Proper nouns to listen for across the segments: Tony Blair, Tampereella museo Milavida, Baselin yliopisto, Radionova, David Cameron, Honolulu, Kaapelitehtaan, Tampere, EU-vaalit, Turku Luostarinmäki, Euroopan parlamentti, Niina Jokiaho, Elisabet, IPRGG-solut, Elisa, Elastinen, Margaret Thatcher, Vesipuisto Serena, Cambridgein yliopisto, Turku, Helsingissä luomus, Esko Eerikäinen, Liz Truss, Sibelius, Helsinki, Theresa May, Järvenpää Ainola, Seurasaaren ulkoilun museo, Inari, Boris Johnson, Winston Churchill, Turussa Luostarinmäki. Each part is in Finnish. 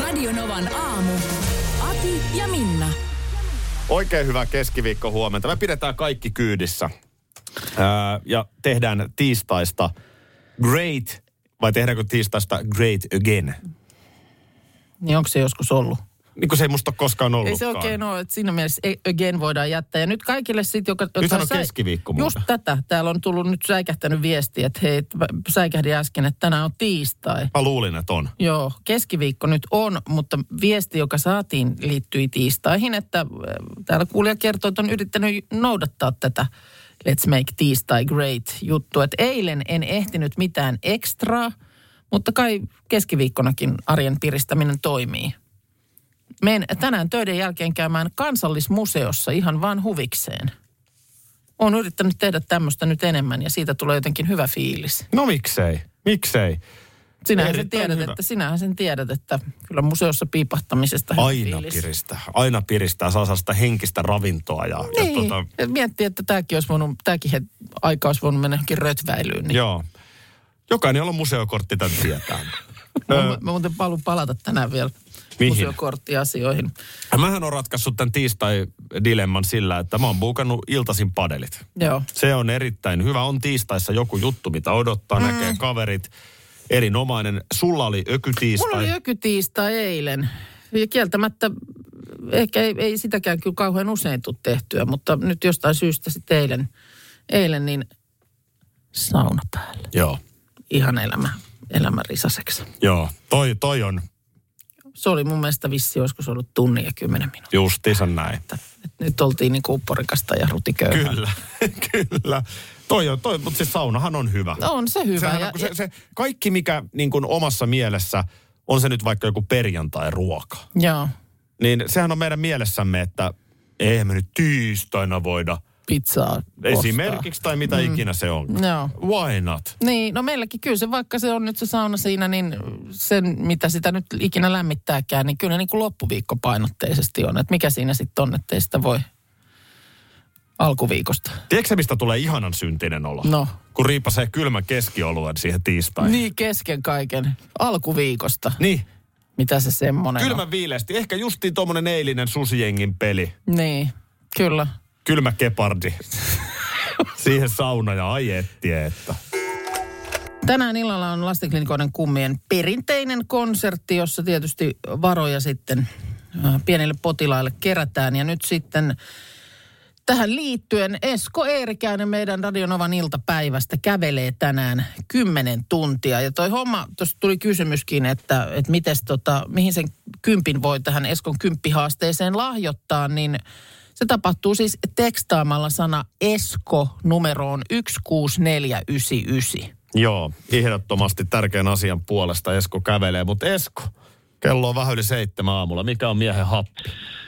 Radionovan aamu. Ati ja Minna. Oikein hyvää keskiviikko huomenta. Me pidetään kaikki kyydissä. Ja tehdään tiistaista great, vai tehdäänkö tiistaista great again? Niin onko se joskus ollut? Niin kuin se ei musta koskaan ollutkaan. Ei se oikein ole, että siinä mielessä again voidaan jättää. Ja nyt kaikille sitten, joka... Nythän on keskiviikko muuta. Just tätä. Täällä on tullut nyt säikähtänyt viestiä, että hei, säikähdin äsken, että tänään on tiistai. Mä luulin, että on. Joo, keskiviikko nyt on, mutta viesti, joka saatiin, liittyi tiistaihin, että täällä kuulija kertoo, että on yrittänyt noudattaa tätä Let's Make Tiistai Great juttua. Että eilen en ehtinyt mitään ekstraa, mutta kai keskiviikkonakin arjen piristäminen toimii. Menen tänään töiden jälkeen käymään Kansallismuseossa ihan vaan huvikseen. Olen yrittänyt tehdä tämmöistä nyt enemmän ja siitä tulee jotenkin hyvä fiilis. No miksei, miksei. Sinähän sen tiedät, että kyllä museossa piipahtamisesta hyvä aina fiilis. Aina piristää, saa sitä henkistä ravintoa. Miettii, että tämäkin aika olisi voinut mennäkin rötväilyyn. Niin. Joo. Jokainen, jolla on museokortti, tämän tietää. Mä muuten haluan palata tänään vielä. Mihin? Museokorttiasioihin. Mähän on ratkaissut tämän tiistai-dilemman sillä, että mä oon buukannut iltaisin padelit. Joo. Se on erittäin hyvä. On tiistaissa joku juttu, mitä odottaa, näkee kaverit. Erinomainen. Sulla oli ökytiistai. Mulla oli ökytiistai eilen. Ja kieltämättä, ehkä ei sitäkään kyllä kauhean usein tule tehtyä, mutta nyt jostain syystä sitten eilen niin sauna päälle. Joo. Ihan elämä risaseksi. Joo, toi on... Se oli mun mielestä vissi, olisiko ollut 1 tunti ja 10 minuuttia. Justiinsa näin. Että nyt oltiin niin upporikasta ja rutiköyhää. Kyllä. Toi, mutta se saunahan on hyvä. On se hyvä. Se kaikki, mikä niin kuin omassa mielessä, on se nyt vaikka joku perjantai-ruoka. Joo. Niin sehän on meidän mielessämme, että eihän me nyt tiistaina voida... Pizzaa esimerkiksi tai mitä ikinä se on. No. Why not? Niin, no meilläkin kyllä se, vaikka se on nyt se sauna siinä, niin sen mitä sitä nyt ikinä lämmittääkään, niin kyllä niin kuin loppuviikkopainotteisesti on. Että mikä siinä sitten on, ettei sitä voi alkuviikosta. Tiedätkö mistä tulee ihanan syntinen olo? No. Kun riipasee kylmän keskioluen siihen tiistaihin. Niin, kesken kaiken. Alkuviikosta. Niin. Mitä se semmonen on? Kylmän viileästi. Ehkä justiin tommonen eilinen susijengin peli. Niin, kyllä. Kylmä kepardi. Siihen sauna ja ajetti, että. Tänään illalla on lastenklinikoiden kummien perinteinen konsertti, jossa tietysti varoja sitten pienille potilaille kerätään. Ja nyt sitten tähän liittyen Esko Eerikäinen meidän Radionovan iltapäivästä kävelee tänään 10 tuntia. Ja toi homma, tuossa tuli kysymyskin, että mites mihin sen 10 voi tähän Eskon 10-haasteeseen lahjoittaa, niin... Se tapahtuu siis tekstaamalla sana Esko numeroon 16499. Joo, ehdottomasti tärkeän asian puolesta Esko kävelee. Mutta Esko, kello on vähän yli 7 aamulla. Mikä on miehen happi?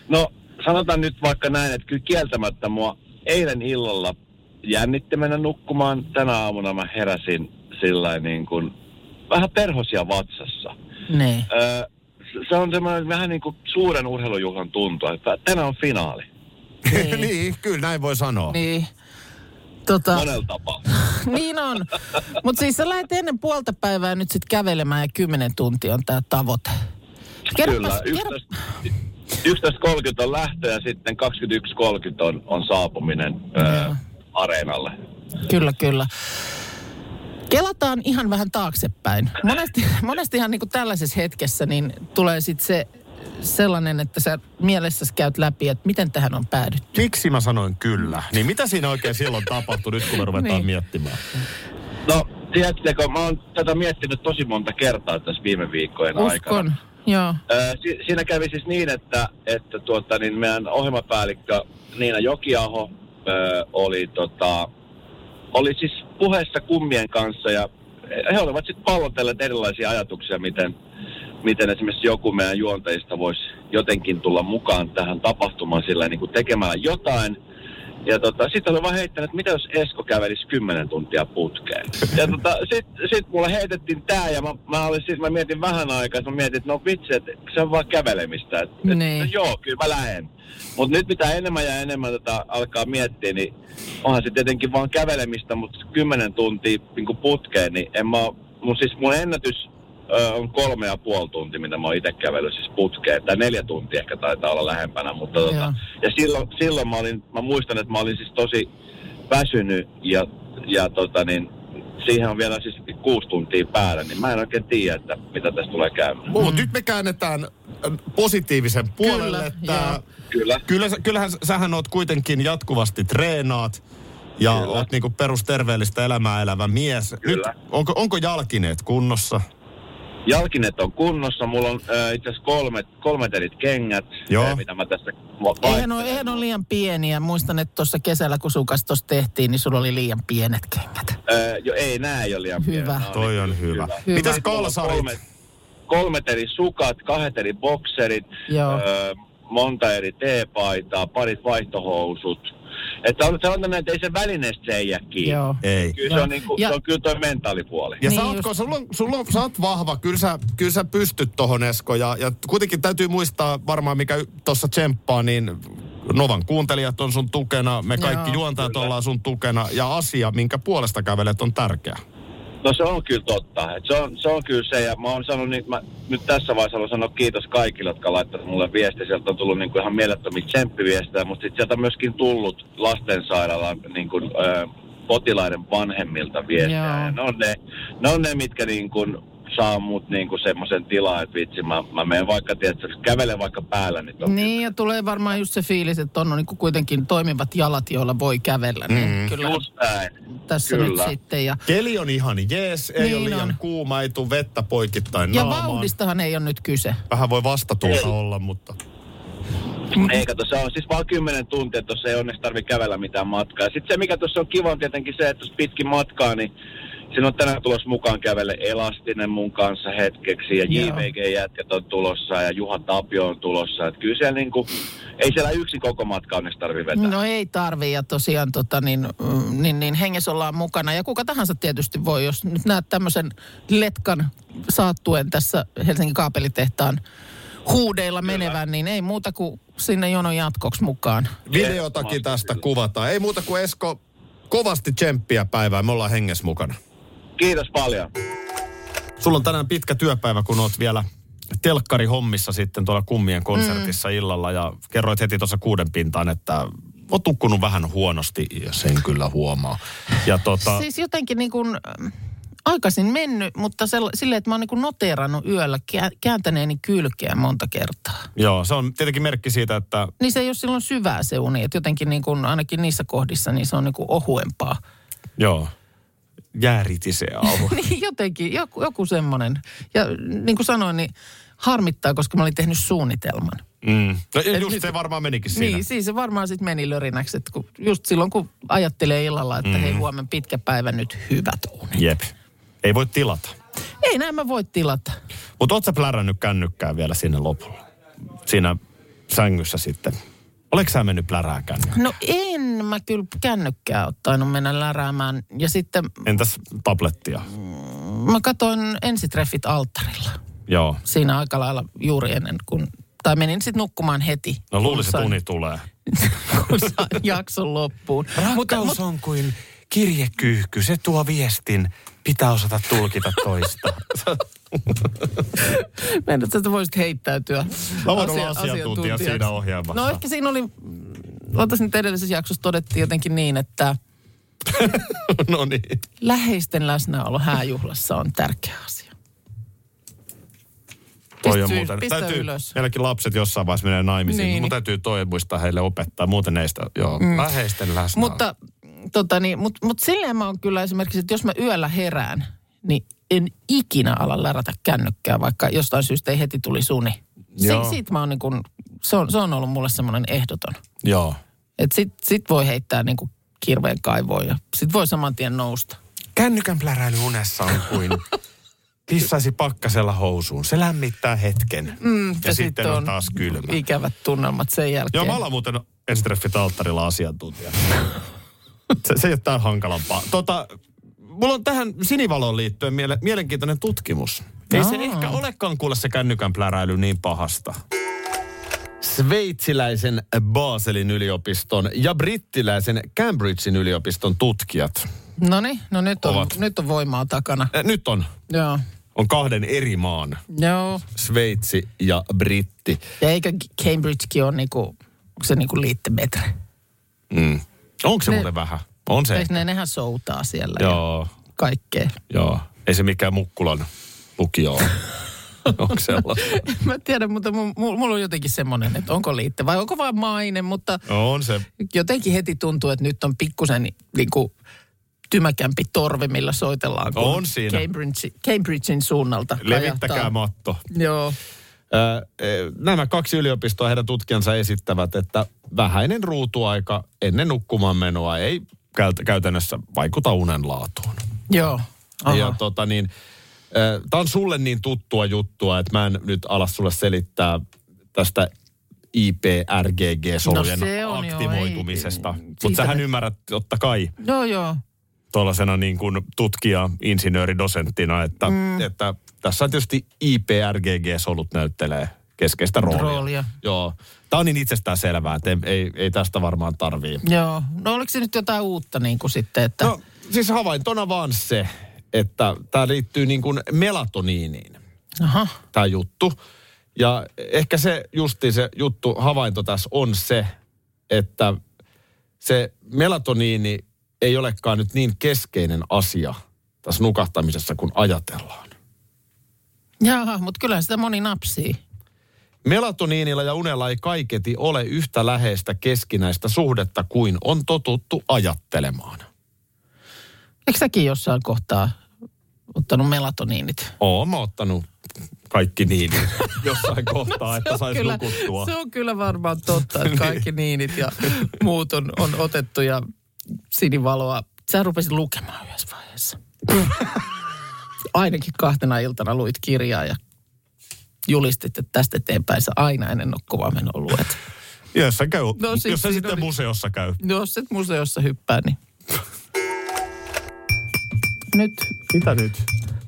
No, sanotaan nyt vaikka näin, että kyllä kieltämättä mua eilen illalla jännitti mennä nukkumaan. Tänä aamuna mä heräsin sillain niin kuin vähän perhosia vatsassa. Niin. Se on semmoinen vähän niin kuin suuren urheilujuhlan tuntu, että tänään on finaali. Niin, kyllä näin voi sanoa. Niin. Monella tapaa. Niin on. Mutta siis sä lähdet ennen puolta päivää nyt sitten kävelemään ja 10 tuntia on tää tavoite. Kyllä, 11.30 on lähtö ja sitten 21.30 on saapuminen areenalle. Kyllä. Kelataan ihan vähän taaksepäin. Monestihan niinku tällaisessa hetkessä niin tulee sitten se... Sellainen, että sä mielessäsi käyt läpi, että miten tähän on päädytty. Miksi mä sanoin kyllä? Niin mitä siinä oikein silloin tapahtui nyt, kun me ruvetaan miettimään? No, tiedättekö, mä oon tätä miettinyt tosi monta kertaa tässä viime viikkojen aikana. Uskon, joo. Siinä kävi siis niin, että meidän ohjelmapäällikkö Niina Jokiaho oli siis puheessa kummien kanssa ja he olivat sitten pallotelleet erilaisia ajatuksia, miten miten esimerkiksi joku meidän juonteista voisi jotenkin tulla mukaan tähän tapahtumaan sillä niin kuin tekemällä jotain. Ja sitten olen vaan heittänyt, että mitä jos Esko kävelisi 10 tuntia putkeen. Ja sitten mulle heitettiin tää ja mä mietin vähän aikaa, että no vitsi, että se on vaan kävelemistä. No joo, kyllä mä lähden. Mutta nyt mitä enemmän ja enemmän alkaa miettiä, niin onhan se tietenkin vaan kävelemistä, mutta 10 tuntia niin putkeen, niin en mä... Mun ennätys on 3,5 tuntia, mitä mä oon itse kävellyt siis putkeen. Tai 4 tuntia ehkä taitaa olla lähempänä, mutta ja silloin mä muistan, että mä olin siis tosi väsynyt ja siihen on vielä siis 6 tuntia päällä, niin mä en oikein tiedä, että mitä tästä tulee käymään. Nyt me käännetään positiivisen puolelle. Kyllähän sähän oot kuitenkin jatkuvasti treenaat. Ja olet niinku perusterveellistä elämää elävä mies. Nyt, onko jalkineet kunnossa? Jalkineet on kunnossa. Mulla on itse asiassa 3 telit kengät, mitä mä tässä vaihtelen. Eihän ole liian pieniä. Muistan, että tuossa kesällä, kun sukastos tehtiin, niin sulla oli liian pienet kengät. Nää ei ole liian pienet. Hyvä. Toi on hyvä. Mitäs kalsarit? 3 teli sukat, 2 teli bokserit, monta eri teepaitaa, parit vaihtohousut. Että sanotaan, että ei se välineestä ei jää kiinni. Joo. Ei. Kyllä se on, se on kyllä toi mentaalipuoli. Ja niin sä oot vahva, kyllä sä pystyt tohon Esko. Ja kuitenkin täytyy muistaa varmaan, mikä tuossa tsemppaa, niin Novan kuuntelijat on sun tukena, me kaikki juontajat ollaan sun tukena. Ja asia, minkä puolesta kävelet, on tärkeä. No se on kyllä totta. Se on kyllä se, ja mä oon sanonut, niin mä nyt tässä vaiheessa haluan sanoa kiitos kaikille, jotka laittavat mulle viestiä. Sieltä on tullut niin kuin ihan mielettömiä tsemppiviestejä, mutta sitten sieltä on myöskin tullut lastensairaalan niin kuin, potilaiden vanhemmilta viestejä. Ne on ne, mitkä niin kuin saa mut niinku semmoisen tilaan, että vitsi, mä menen vaikka, tiedätkö, kävelen vaikka päällä. Niin, ja tulee varmaan just se fiilis, että on niinku kuitenkin toimivat jalat, joilla voi kävellä. Niin kyllä. Just näin. Tässä kyllä. Nyt sitten. Ja... Keli on ihan jees, ei niin ole liian kuuma, ei tule vettä poikittain naamaan. Ja vauhdistahan ei ole nyt kyse. Vähän voi vastatuulta olla, mutta... Ei kato, se on siis vaan 10 tuntia, että tuossa ei onneksi tarvitse kävellä mitään matkaa. Sitten se, mikä tuossa on kiva, on tietenkin se, että jos pitkin matkaa, niin siinä on tänään tulossa mukaan kävelle Elastinen mun kanssa hetkeksi, ja JVG-jätket on tulossa, ja Juha Tapio on tulossa. Että kyllä siellä niinku, ei siellä yksin koko matka onneksi tarvii vetää. No ei tarvii, ja tosiaan niin hengessä ollaan mukana. Ja kuka tahansa tietysti voi, jos nyt näet tämmöisen letkan saattuen tässä Helsingin Kaapelitehtaan huudeilla menevän, niin ei muuta kuin sinne jonon jatkoksi mukaan. Videotakin tästä kuvataan. Ei muuta kuin Esko, kovasti tsemppiä päivää, me ollaan hengessä mukana. Kiitos paljon. Sulla on tänään pitkä työpäivä, kun oot vielä telkkarihommissa sitten tuolla kummien konsertissa illalla. Ja kerroit heti tuossa 6 pintaan, että oot tukkunut vähän huonosti, ja sen kyllä huomaa. Ja siis jotenkin niin kuin aikaisin mennyt, mutta silleen, että mä oon niin kuin noteerannut yöllä kääntäneeni kylkeä monta kertaa. Joo, se on tietenkin merkki siitä, että... Niin se ei ole silloin syvää se uni, että jotenkin niin kuin ainakin niissä kohdissa niin se on niin kuin ohuempaa. Joo. Jääritisee auho. Niin jotenkin, joku semmoinen. Ja niin kuin sanoin, niin harmittaa, koska mä olin tehnyt suunnitelman. No just nyt, se varmaan menikin siinä. Niin, siis se varmaan sitten meni lörinäksi. Että just silloin, kun ajattelee illalla, että hei huomen pitkä päivä, nyt hyvät unet. Jep. Ei voi tilata. Ei näin mä voi tilata. Mutta oot sä plärännyt kännykkää vielä sinne lopulla? Siinä sängyssä sitten. Oletko sä mennyt plärää kännykkää? No en mä kyllä kännykkää ole tainnut mennä läräämään. Ja sitten... Entäs tablettia? Mä katsoin ensitreffit alttarilla. Joo. Siinä aika lailla juuri ennen kuin... Tai menin sitten nukkumaan heti. No luulisin, että uni tulee. Kun sain jakson loppuun. Rakkaus on kuin kirjekyyhky. Se tuo viestin. Pitää osata tulkita toista. Mennä, että voisit heittäytyä. Mä voin olla asiantuntija siinä ohjelmassa. No ehkä siinä oli, oltaisiin nyt edellisessä jaksossa todettiin jotenkin niin, että no niin. Läheisten läsnäolo hääjuhlassa on tärkeä asia. Täytyy ylös. Meilläkin lapset jossain vaiheessa menee naimisiin, niin. Mutta täytyy toi muistaa heille opettaa. Muuten neistä, läheisten läsnäolo. Mutta... Mut silleen mä oon kyllä esimerkiksi, että jos mä yöllä herään, niin en ikinä ala lärätä kännykkää, vaikka jostain syystä ei heti tulisi uni. Siitä mä oon niin kun, se on ollut mulle semmoinen ehdoton. Joo. Et sit voi heittää niin kun kirveen kaivoon ja sit voi saman tien nousta. Kännykän pläräily unessa on kuin Pissaisi pakkasella housuun. Se lämmittää hetken. Ja sitten on taas kylmä. Ikävät tunnelmat sen jälkeen. Joo, mä ollaan muuten ensitreffit alttarilla asiantuntija. Se ei ole tää hankalampaa. Mulla on tähän sinivaloon liittyen mielenkiintoinen tutkimus. Ei se ehkä olekaan kuule se kännykän pläräily niin pahasta. Sveitsiläisen Baselin yliopiston ja brittiläisen Cambridgein yliopiston tutkijat. No nyt on voimaa takana. Nyt on. Joo. On kahden eri maan. Joo. Sveitsi ja britti. Ja eikö Cambridgekin ole onko se liittemetri? Mm. Onko se muuten vähän? On se. Eikö nehän soutaa siellä? Joo. Ja kaikkea. Joo. Ei se mikään Mukkulan lukio ole. Onko sellaista? Mä tiedän, mutta mulla on jotenkin semmoinen, että onko liitte vai onko vaan maine, mutta on se. Jotenkin heti tuntuu, että nyt on pikkusen niinku tymäkämpi torvi, millä soitellaan. On siinä. Cambridgein suunnalta. Levittäkää kajahtaa. Matto. Joo. Nämä kaksi yliopistoa heidän tutkijansa esittävät, että vähäinen ruutuaika ennen nukkumaan menoa ei käytännössä vaikuta unen laatuun. Joo. Aha. Ja tämä on sulle niin tuttua juttua, että mä en nyt ala sulle selittää tästä IPRGG-solujen aktivoitumisesta. Mutta sähän ymmärrät totta kai. Joo. Tuollaisena niin kuin tutkija, insinööri, dosenttina, että tässä tietysti IPRGG-solut näyttelee keskeistä roolia. Joo. Tämä on niin itsestään selvää, että ei tästä varmaan tarvii. Joo. No oliko se nyt jotain uutta niin kuin sitten, että... No siis havaintona vaan se, että tämä liittyy niin kuin melatoniiniin. Aha. Tämä juttu. Ja ehkä se justiin se juttu, havainto tässä on se, että se melatoniini ei olekaan nyt niin keskeinen asia tässä nukahtamisessa, kun ajatellaan. Jaha, mutta kyllähän sitä moni napsii. Melatoniinilla ja unella ei kaiketi ole yhtä läheistä keskinäistä suhdetta kuin on totuttu ajattelemaan. Eikö säkin jossain kohtaa ottanut melatoniinit? Oon mä ottanut kaikki niinit jossain kohtaa, että saisi nukuttua. Se on kyllä varmaan totta, että kaikki niinit ja muut on otettu ja sinivaloa. Sä rupesit lukemaan yhdessä vaiheessa. Ainakin 2 iltana luit kirjaa ja julistit, että tästä eteenpäin sä aina ennen nukkumaan menoa luet. Jos sä käy, jos sä sitten museossa käy. Jos et museossa hyppää, niin... Nyt. Mitä nyt?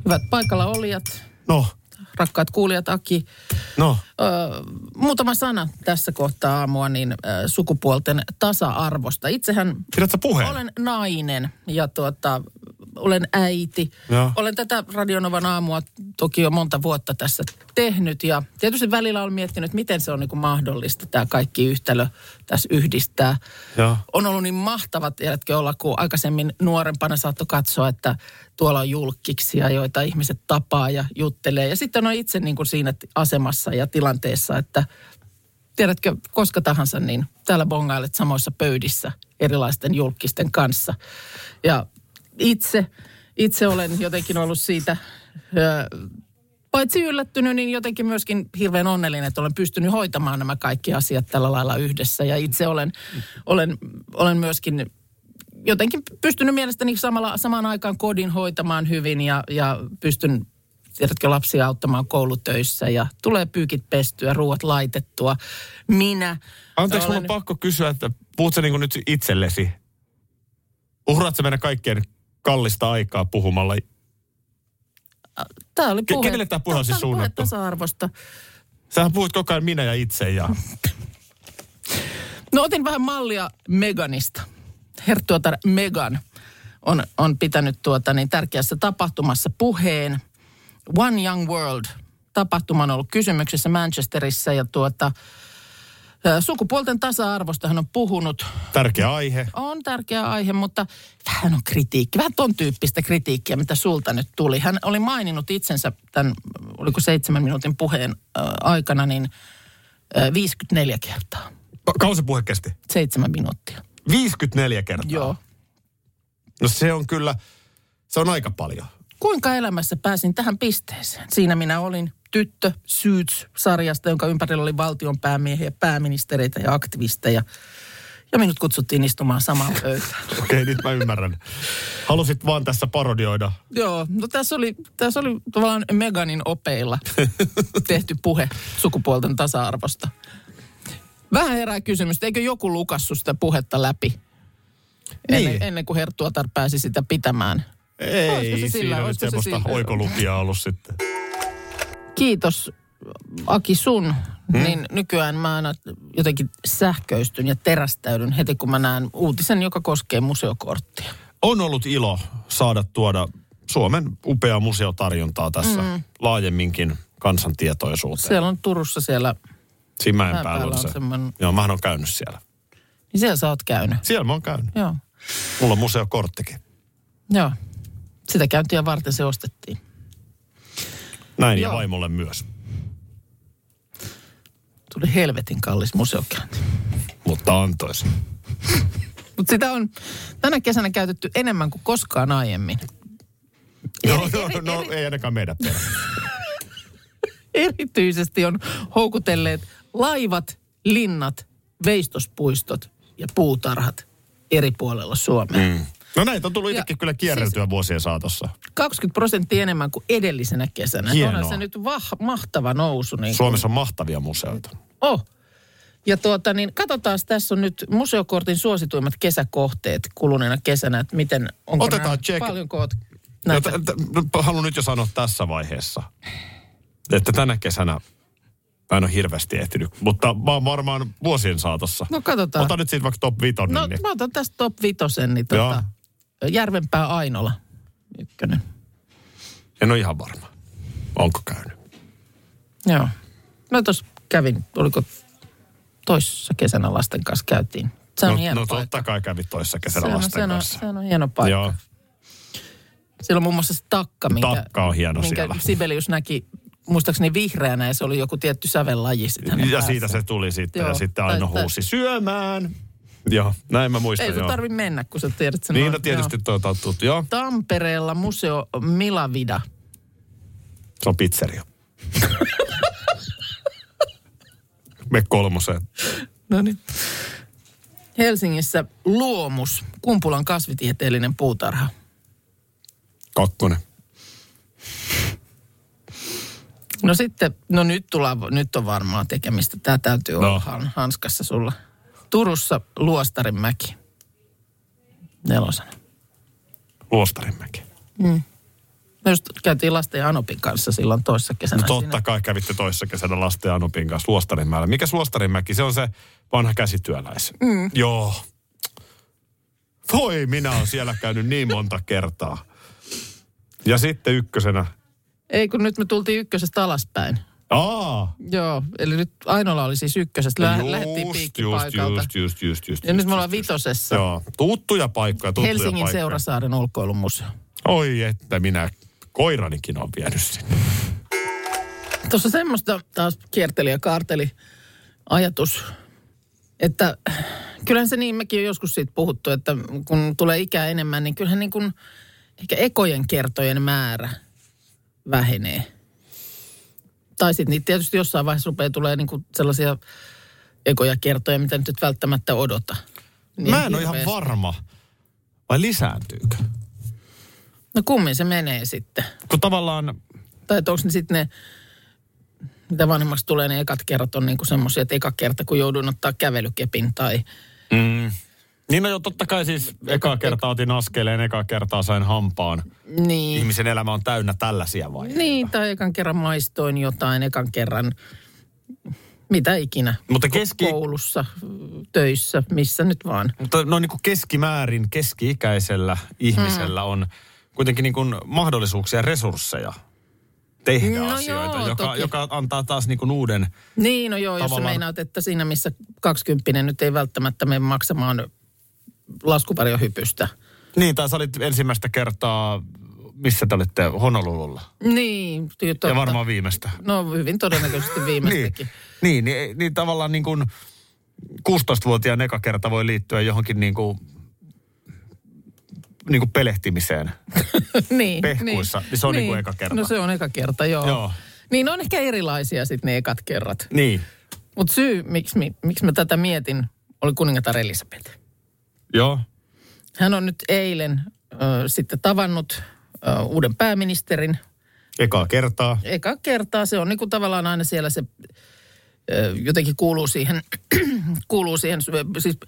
Hyvät paikalla olijat. No. Rakkaat kuulijat, Aki. No. Muutama sana tässä kohtaa aamua sukupuolten tasa-arvosta. Itsehän olen nainen ja olen äiti. Ja. Olen tätä Radionovan aamua toki jo monta vuotta tässä tehnyt ja tietysti välillä olen miettinyt, miten se on niin kuin mahdollista tämä kaikki yhtälö tässä yhdistää. Ja. On ollut niin mahtavat elätkö olla, kun aikaisemmin nuorempana saattoi katsoa, että tuolla on julkkiksia, joita ihmiset tapaa ja juttelee. Ja sitten on itse niin kuin siinä asemassa ja tilanteessa, että tiedätkö, koska tahansa, niin täällä bongailet samoissa pöydissä erilaisten julkkisten kanssa. Ja itse olen jotenkin ollut siitä paitsi yllättynyt, niin jotenkin myöskin hirveän onnellinen, että olen pystynyt hoitamaan nämä kaikki asiat tällä lailla yhdessä. Ja itse olen myöskin jotenkin pystynyt mielestäni samaan aikaan kodin hoitamaan hyvin ja pystyn, tiedätkö, lapsia auttamaan koulutöissä ja tulee pyykit pestyä, ruuat laitettua. Anteeksi, mulla on pakko kysyä, että puhutko niin kuin nyt itsellesi? Uhraat sä meidän kaikkien kallista aikaa puhumalla? Tämä oli puhe. Kenelle tämä puhe on siis suunnattu? Tasa-arvosta. Sähän puhut koko ajan minä ja itse ja... No otin vähän mallia Meghanista. Herttuotar Meghan on pitänyt tärkeässä tapahtumassa puheen. One Young World -tapahtuma on ollut kysymyksessä Manchesterissa ja sukupuolten tasa-arvosta hän on puhunut. Tärkeä aihe. On tärkeä aihe, mutta vähän on kritiikki. Vähän ton tyyppistä kritiikkiä, mitä sulta nyt tuli. Hän oli maininnut itsensä tämän, oliko 7 minuutin puheen aikana, 54 kertaa. Kauan se puhe kesti? 7 minuuttia. 54 kertaa? Joo. No se on kyllä, se on aika paljon. Kuinka elämässä pääsin tähän pisteeseen? Siinä minä olin tyttö Suits-sarjasta, jonka ympärillä oli valtion päämiehiä, pääministereitä ja aktivisteja. ja minut kutsuttiin istumaan samaan pöytään. Okei, nyt mä ymmärrän. Halusit vaan tässä parodioida. Joo, no tässä oli tavallaan Meghanin opeilla tehty puhe sukupuolten tasa-arvosta. Vähän herää kysymys, eikö joku lukassu sitä puhetta läpi? Niin. Ennen kuin herttuatar pääsi sitä pitämään. Ei, siinä on semmoista oikolukia ollut sitten. Kiitos Aki sun. Niin nykyään mä aina jotenkin sähköistyn ja terästäydyn heti, kun mä näen uutisen, joka koskee museokorttia. On ollut ilo saada tuoda Suomen upea museotarjontaa tässä laajemminkin kansantietoisuuteen. Siellä on Turussa siellä. Simäenpäällä on se. Semmoinen... Joo, mähän on käynyt siellä. Niin siellä sä oot käynyt? Siellä mä oon käynyt. Joo. Mulla on museokorttikin. Joo. Sitä käyntiä varten se ostettiin. Näin joo. Ja vaimolle myös. Tuli helvetin kallis museokäynti. Mutta antoisin. Mutta sitä on tänä kesänä käytetty enemmän kuin koskaan aiemmin. No, ei ainakaan meidän perä. Erityisesti on houkutelleet laivat, linnat, veistospuistot ja puutarhat eri puolella Suomea. Mm. No näitä on tullut itsekin kyllä kierreltyä siis vuosien saatossa. 20% enemmän kuin edellisenä kesänä. Hienoa. Onhan se nyt mahtava nousu. Niin Suomessa on mahtavia museoita. Oh. Ja niin katsotaan, tässä on nyt museokortin suosituimmat kesäkohteet kuluneena kesänä, että miten, onko nämä paljonko näitä. Haluan nyt jo sanoa tässä vaiheessa, että tänä kesänä mä en ole hirveästi ehtinyt, mutta mä oon varmaan vuosien saatossa. No katsotaan. Otan nyt siitä vaikka top 5. No niin. Mä otan tästä top 5, niin Järvenpää Ainola ykkönen. En ole ihan varma. Onko käynyt? Joo. Mä tuossa kävin, oliko toissa kesänä lasten kanssa käytiin. Se on hieno paikka. No totta kai kävin toissa kesänä lasten kanssa. Se on hieno paikka. Joo. Siellä on muun muassa se takka, minkä Sibelius näki muistaakseni vihreänä, ja se oli joku tietty sävellaji sitten. Ja päässä. Siitä se tuli sitten, joo, ja sitten Aino huusi syömään. Joo, näin mä muistan. Ei sun tarvitse mennä, kun sä tiedät sen. Niitä tietysti toivottavasti, joo. Tampereella museo Milavida. Se on pizzeria. Me 3. No niin. Helsingissä luomus, Kumpulan kasvitieteellinen puutarha. 2. No sitten, nyt on varmaan tekemistä. Tämä täytyy olla hanskassa sulla. Turussa Luostarinmäki. 4. Luostarinmäki. Mm. Me just käytiin lasten ja Anopin kanssa silloin toissa kesänä. No totta kai kävitte toissa kesänä lasten ja Anopin kanssa Luostarinmäellä. Mikäs Luostarinmäki? Se on se vanha käsityöläis. Mm. Joo. Voi, minä olen siellä käynyt niin monta kertaa. Ja sitten 1. Ei, kun nyt me tultiin 1 alaspäin. Aa! Joo, eli nyt Ainola oli siis 1. Lähdettiin piikkipaikalta. Just. Ja nyt me ollaan 5. Joo, tuttuja paikkoja, Helsingin Seurasaaren ulkoilun museo. Oi, että minä koiranikin on vienyt sinne. Tuossa semmoista taas kierteli ja kaarteli ajatus, että kyllähän se niin, mekin on joskus siitä puhuttu, että kun tulee ikää enemmän, niin kyllähän niin kuin ehkä ekojen kertojen määrä vähenee. Tai sitten niitä tietysti jossain vaiheessa rupeaa tulemaan niinku sellaisia ekoja kertoja, mitä nyt välttämättä odota. Niin mä en ole ihan varma. Vai lisääntyykö? No kummin se menee sitten. Kun tavallaan... Tai onko ne sitten ne, mitä vanhemmaksi tulee, ne ekat kerrat on niinku semmoisia, että eka kerta kun jouduin ottaa kävelykepin tai... Niin, no joo, totta kai siis ekaa kertaa otin askeleen, ekaa kertaa sain hampaan. Niin. Ihmisen elämä on täynnä tällaisia vaiheita. Niin, tai ekan kerran maistoin jotain, ekan kerran mitä ikinä. Mutta koulussa, töissä, missä nyt vaan. Mutta no niin kuin keskimäärin keski-ikäisellä ihmisellä on kuitenkin niin kuin mahdollisuuksia ja resursseja tehdä asioita, joo, joka antaa taas niin kuin uuden jos sä meinaat, että siinä missä 20 nyt ei välttämättä mene maksamaan laskuvarjohypystä. Niin, tai sä olit ensimmäistä kertaa, missä te olitte, Honolululla. Niin. Totta. Ja varmaan viimeistä. No hyvin todennäköisesti viimeistäkin. niin tavallaan niin kuin 16-vuotiaan eka kerta voi liittyä johonkin niin kuin pelehtimiseen. Niin. Pehkuissa. Niin. Se on niin kuin eka kerta. No se on eka kerta, joo. Niin on ehkä erilaisia sitten ne ekat kerrat. Niin. Mutta syy, miksi mä tätä mietin, oli kuningatar Elisabet. Joo. Hän on nyt eilen sitten tavannut uuden pääministerin. Ekaa kertaa. Se on niin kuin tavallaan aina siellä se, jotenkin kuuluu siihen, siis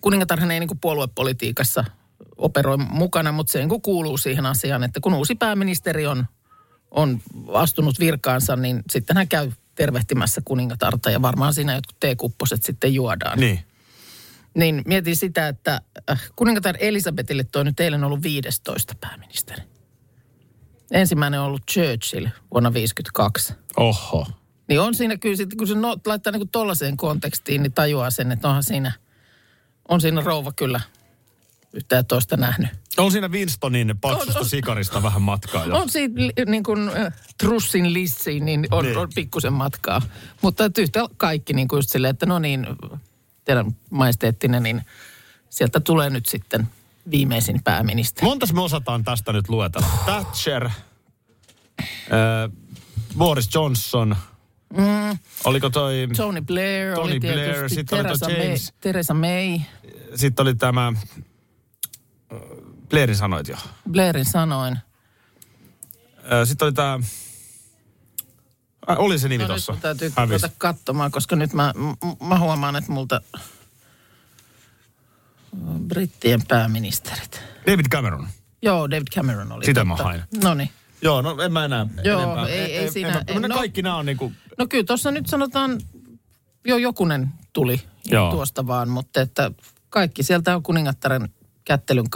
kuningatarhan ei niin kuin puoluepolitiikassa operoi mukana, mutta se niin kuin kuuluu siihen asiaan, että kun uusi pääministeri on astunut virkaansa, niin sitten hän käy tervehtimässä kuningatarta ja varmaan siinä jotkut teekupposet sitten juodaan. Niin. Niin mietin sitä, että kuningatar Elisabetille toi nyt eilen ollut 15 pääministeri. Ensimmäinen on ollut Churchill vuonna 1952. Oho. Niin on siinä kyllä sitten, kun se laittaa niin kuin tollaiseen kontekstiin, niin tajuaa sen, että onhan siinä, on siinä rouva kyllä yhtä ja toista nähnyt. On siinä Winstonin paksusta sikarista vähän matkaa. Jo. On siitä niin kuin Trussin lissiin, niin on pikkusen matkaa. Mutta yhtä kaikki niin kuin just silleen, että no niin, teidän majesteettinen, niin sieltä tulee nyt sitten viimeisin pääministeri. Montas me osataan tästä nyt luetella? Thatcher, Boris Johnson, oliko toi... Tony Blair, sitten oli toi James. Theresa May. Sitten oli tämä... Blairin sanoit jo. Blairin sanoin. Sitten oli tämä... Oli se nimi tossa. Nyt täytyy ruveta katsomaan, koska nyt mä huomaan, että multa... Brittien pääministerit. David Cameron. Joo, David Cameron oli. Sitä mä hain. Noniin. Joo, no en mä enää. Joo, ei siinä. Kaikki nämä on niinku... No kyllä tuossa nyt sanotaan, jo jokunen tuli tuosta vaan, mutta että kaikki sieltä on kuningattaren kättelyn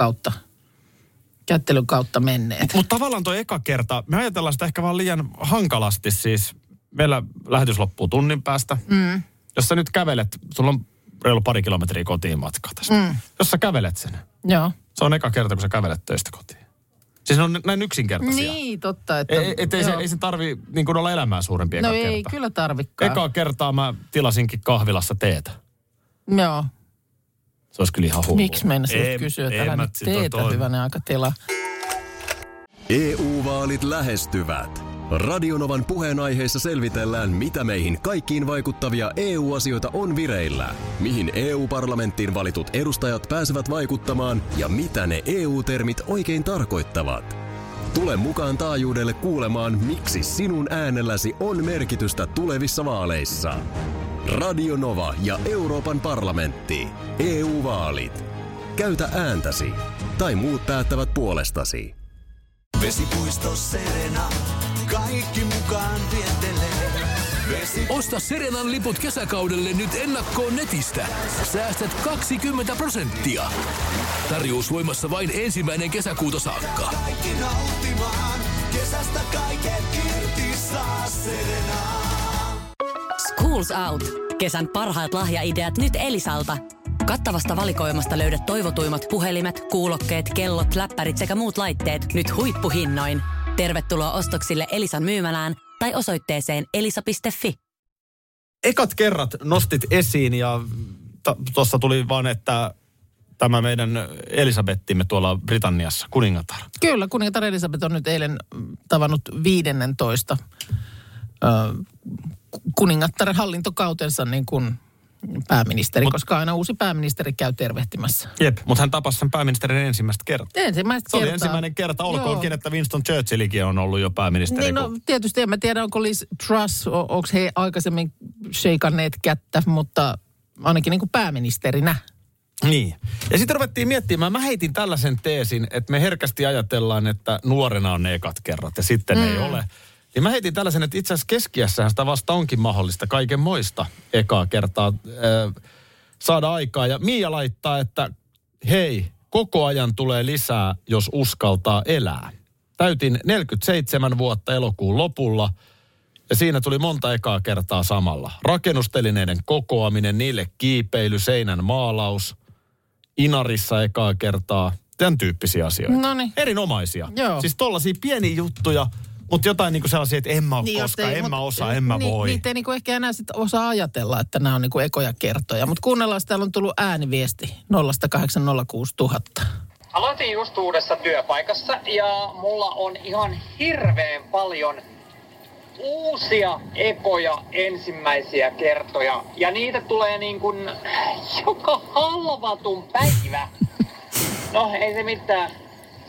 kautta menneet. Mutta tavallaan toi eka kerta, me ajatellaan sitä ehkä vaan liian hankalasti siis. Meillä lähetys loppuu tunnin päästä. Mm. Jos sä nyt kävelet, sulla on reilu pari kilometriä kotiin matkaa tästä. Mm. Jos sä kävelet sen, joo. Se on eka kerta, kun sä kävelet töistä kotiin. Siis ne on näin yksinkertaisia. Niin, totta. Että, ei se tarvi niin kuin olla elämää suurempi eka kerta. No ei, kyllä tarvikaan. Ekaa kertaa mä tilasinkin kahvilassa teetä. Joo. Se olisi kyllä ihan hullu. Miksi meinasin kysyä, että älä nyt teetä hyvänä aikatila. EU-vaalit lähestyvät. Radionovan puheenaiheessa selvitellään, mitä meihin kaikkiin vaikuttavia EU-asioita on vireillä, mihin EU-parlamenttiin valitut edustajat pääsevät vaikuttamaan ja mitä ne EU-termit oikein tarkoittavat. Tule mukaan taajuudelle kuulemaan, miksi sinun äänelläsi on merkitystä tulevissa vaaleissa. Radionova ja Euroopan parlamentti. EU-vaalit. Käytä ääntäsi. Tai muut päättävät puolestasi. Vesipuisto Serena. Kaikki mukaan viettelee. Osta Serenan liput kesäkaudelle nyt ennakkoon netistä. Säästät 20%. Tarjous voimassa vain 1. kesäkuuta saakka. Kaikki nauttimaan. Kesästä kaiken irti saa Serena. Schools Out. Kesän parhaat lahjaideat nyt Elisalta. Kattavasta valikoimasta löydät toivotuimmat puhelimet, kuulokkeet, kellot, läppärit sekä muut laitteet nyt huippuhinnoin. Tervetuloa ostoksille Elisan myymälään tai osoitteeseen elisa.fi. Ekat kerrat nostit esiin ja tuossa tuli vaan, että tämä meidän Elisabettimme tuolla Britanniassa, kuningatar. Kyllä, kuningatar Elisabet on nyt eilen tavannut 15. kuningattaren hallintokautensa niin kuin pääministeri, koska aina uusi pääministeri käy tervehtimässä. Jep, mutta hän tapasi sen pääministerin ensimmäistä kertaa. Se oli ensimmäinen kerta, olkoonkin, että Winston Churchillikin on ollut jo pääministeri. Niin, no tietysti en mä tiedä, onko Liz Truss, onko he aikaisemmin sheikanneet kättä, mutta ainakin niin kuin pääministerinä. Niin. Ja sitten ruvettiin miettimään, mä heitin tällaisen teesin, että me herkästi ajatellaan, että nuorena on ne ekat kerrat ja sitten ei ole. Ja mä heitin tällaisen, että itse asiassa keskiässähän sitä vasta onkin mahdollista kaikenmoista ekaa kertaa saada aikaa. Ja Miia laittaa, että hei, koko ajan tulee lisää, jos uskaltaa elää. Täytin 47 vuotta elokuun lopulla ja siinä tuli monta ekaa kertaa samalla. Rakennustelineiden kokoaminen, niille kiipeily, seinän maalaus, Inarissa ekaa kertaa, tämän tyyppisiä asioita. Noniin. Erinomaisia. Joo. Siis tollaisia pieniä juttuja. Mutta jotain niinku sellaisia, että en mä ole koskaan, en mä osaa, en mä voi. Niitä ei niinku ehkä enää sit osaa ajatella, että nämä on niinku ekoja kertoja. Mutta kuunnellaan, täällä on tullut ääniviesti 0806000. Aloitin just uudessa työpaikassa ja mulla on ihan hirveän paljon uusia ekoja ensimmäisiä kertoja. Ja niitä tulee niin kuin joka halvatun päivä. No ei se mitään.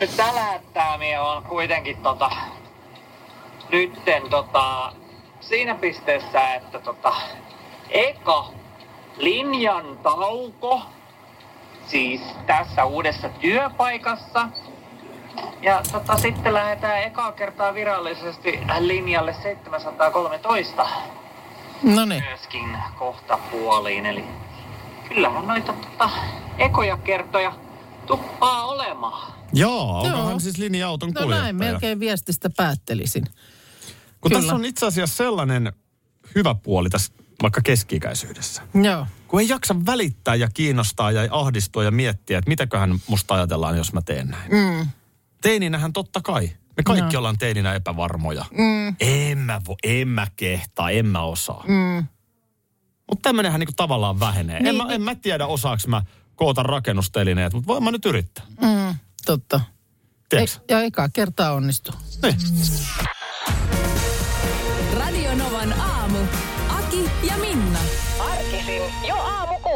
Nyt tällä hetkellä minä olen kuitenkin siinä pisteessä, että eka linjan tauko, siis tässä uudessa työpaikassa. Ja sitten lähdetään ekaa kertaa virallisesti linjalle 713. Noniin. Myöskin kohta puoliin. Eli kyllähän noita ekoja kertoja tuppaa olemaan. Joo, onkohan siis linja-auton kuljettaja. No näin, melkein viestistä päättelisin. Kun kyllä. Tässä on itse asiassa sellainen hyvä puoli tässä vaikka keski-ikäisyydessä. Joo. Kun ei jaksa välittää ja kiinnostaa ja ahdistua ja miettiä, että mitäköhän musta ajatellaan, jos mä teen näin. Mm. Teininähän totta kai. Me kaikki ollaan teininä epävarmoja. Mm. En mä kehtaa, en mä osaa. Mm. Mutta tämmönenhän niinku tavallaan vähenee. Niin. En mä tiedä, osaaks mä koota rakennustelineet, mutta voin mä nyt yrittää. Mm. Totta. Ja ekaa kertaa onnistuu. Niin. Radio Novan aamu. Aki ja Minna. Arkisin jo aamu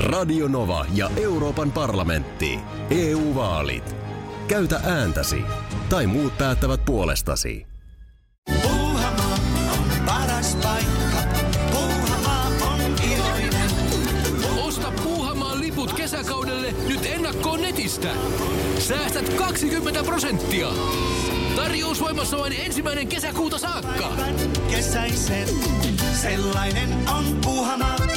Radionova ja Euroopan parlamentti. EU-vaalit. Käytä ääntäsi. Tai muut päättävät puolestasi. Puuhamaa on paras paikka. Puuhamaa on iloinen. Osta Puuhamaan liput kesäkaudelle nyt ennakkoon netistä. Säästät 20%. Tarjous voimassa vain 1. kesäkuuta saakka. Päivän kesäisen, sellainen on Puuhamaa.